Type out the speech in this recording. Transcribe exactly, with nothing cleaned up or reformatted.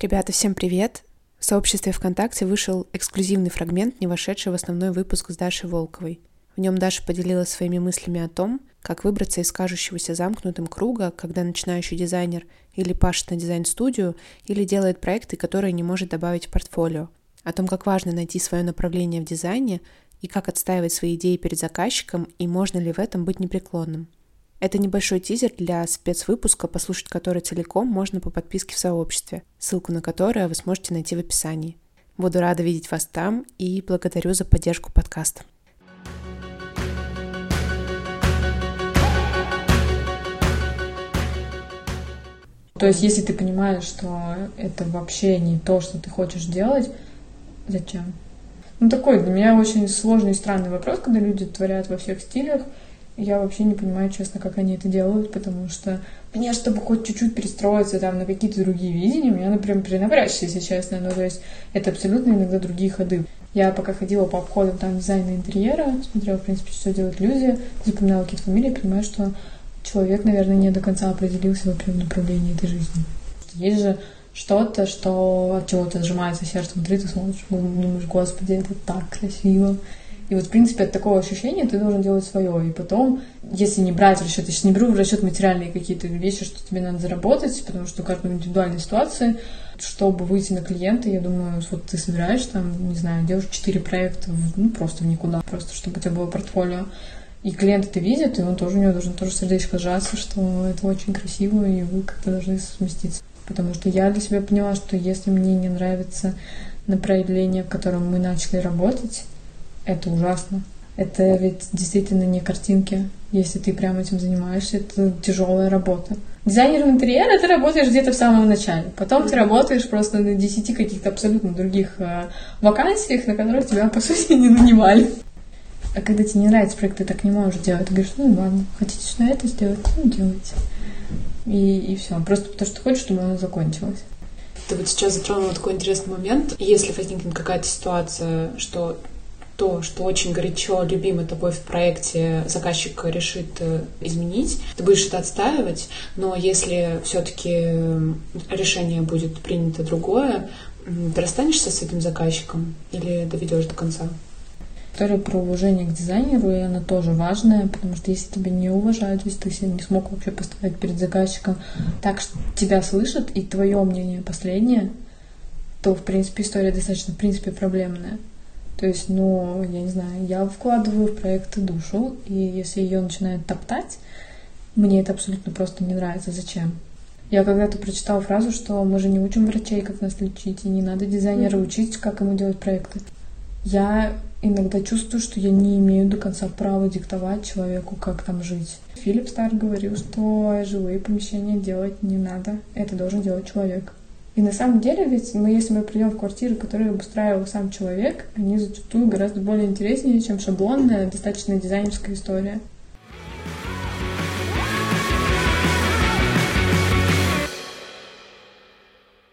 Ребята, всем привет! В сообществе ВКонтакте вышел эксклюзивный фрагмент, не вошедший в основной выпуск с Дашей Волковой. В нем Даша поделилась своими мыслями о том, как выбраться из кажущегося замкнутым круга, когда начинающий дизайнер или пашет на дизайн-студию, или делает проекты, которые не может добавить в портфолио, о том, как важно найти свое направление в дизайне и как отстаивать свои идеи перед заказчиком, и можно ли в этом быть непреклонным. Это небольшой тизер для спецвыпуска, послушать который целиком можно по подписке в сообществе, ссылку на которое вы сможете найти в описании. Буду рада видеть вас там и благодарю за поддержку подкаста. То есть, если ты понимаешь, что это вообще не то, что ты хочешь делать, зачем? Ну, такой для меня очень сложный и странный вопрос, когда люди творят во всех стилях. Я вообще не понимаю, честно, как они это делают, потому что мне, чтобы хоть чуть-чуть перестроиться там на какие-то другие видения, у меня, например, перенапрячься, если честно. Ну, то есть это абсолютно иногда другие ходы. Я пока ходила по обходам там дизайна интерьера, смотрела, в принципе, что делают люди, запоминала какие-то фамилии, понимаю, что человек, наверное, не до конца определился вообще в направлении этой жизни. Есть же что-то, что от чего-то сжимается сердце внутри, ты смотришь, думаешь, господи, это так красиво. И вот, в принципе, от такого ощущения ты должен делать свое. И потом, если не брать в расчет, я сейчас не беру в расчет материальные какие-то вещи, что тебе надо заработать, потому что у каждого индивидуальной ситуации, чтобы выйти на клиента, я думаю, вот ты собираешь там, не знаю, делаешь четыре проекта, ну, просто в никуда, просто чтобы у тебя было портфолио. И клиент это видит, и он тоже, у него должно тоже сердечко сжаться, что это очень красиво, и вы как-то должны совместиться. Потому что я для себя поняла, что если мне не нравится направление, в котором мы начали работать, это ужасно. Это ведь действительно не картинки. Если ты прям этим занимаешься, это тяжелая работа. Дизайнер интерьера, ты работаешь где-то в самом начале. Потом ты работаешь просто на десяти каких-то абсолютно других вакансиях, на которых тебя, по сути, не нанимали. А когда тебе не нравится проект, ты так не можешь делать. Ты говоришь, ну ладно, хотите что это сделать? Ну, делайте. И, и все. Просто потому что ты хочешь, чтобы оно закончилось. Ты вот сейчас затронула такой интересный момент. Если возникнет какая-то ситуация, что... то, что очень горячо любимый тобой в проекте заказчик решит изменить, ты будешь это отстаивать, но если все-таки решение будет принято другое, ты расстанешься с этим заказчиком или доведешь до конца? История про уважение к дизайнеру, и она тоже важная, потому что если тебя не уважают, если ты себя не смог вообще поставить перед заказчиком так, что тебя слышат, и твое мнение последнее, то, в принципе, история достаточно, в принципе, проблемная. То есть, ну, я не знаю, я вкладываю в проекты душу, и если ее начинают топтать, мне это абсолютно просто не нравится. Зачем? Я когда-то прочитала фразу, что мы же не учим врачей, как нас лечить, и не надо дизайнера учить, как ему делать проекты. Я иногда чувствую, что я не имею до конца права диктовать человеку, как там жить. Филипп Старк говорил, что жилые помещения делать не надо, это должен делать человек. И на самом деле, ведь мы, если мы придем в квартиры, которые обустраивал сам человек, они зачастую гораздо более интереснее, чем шаблонная, достаточно дизайнерская история.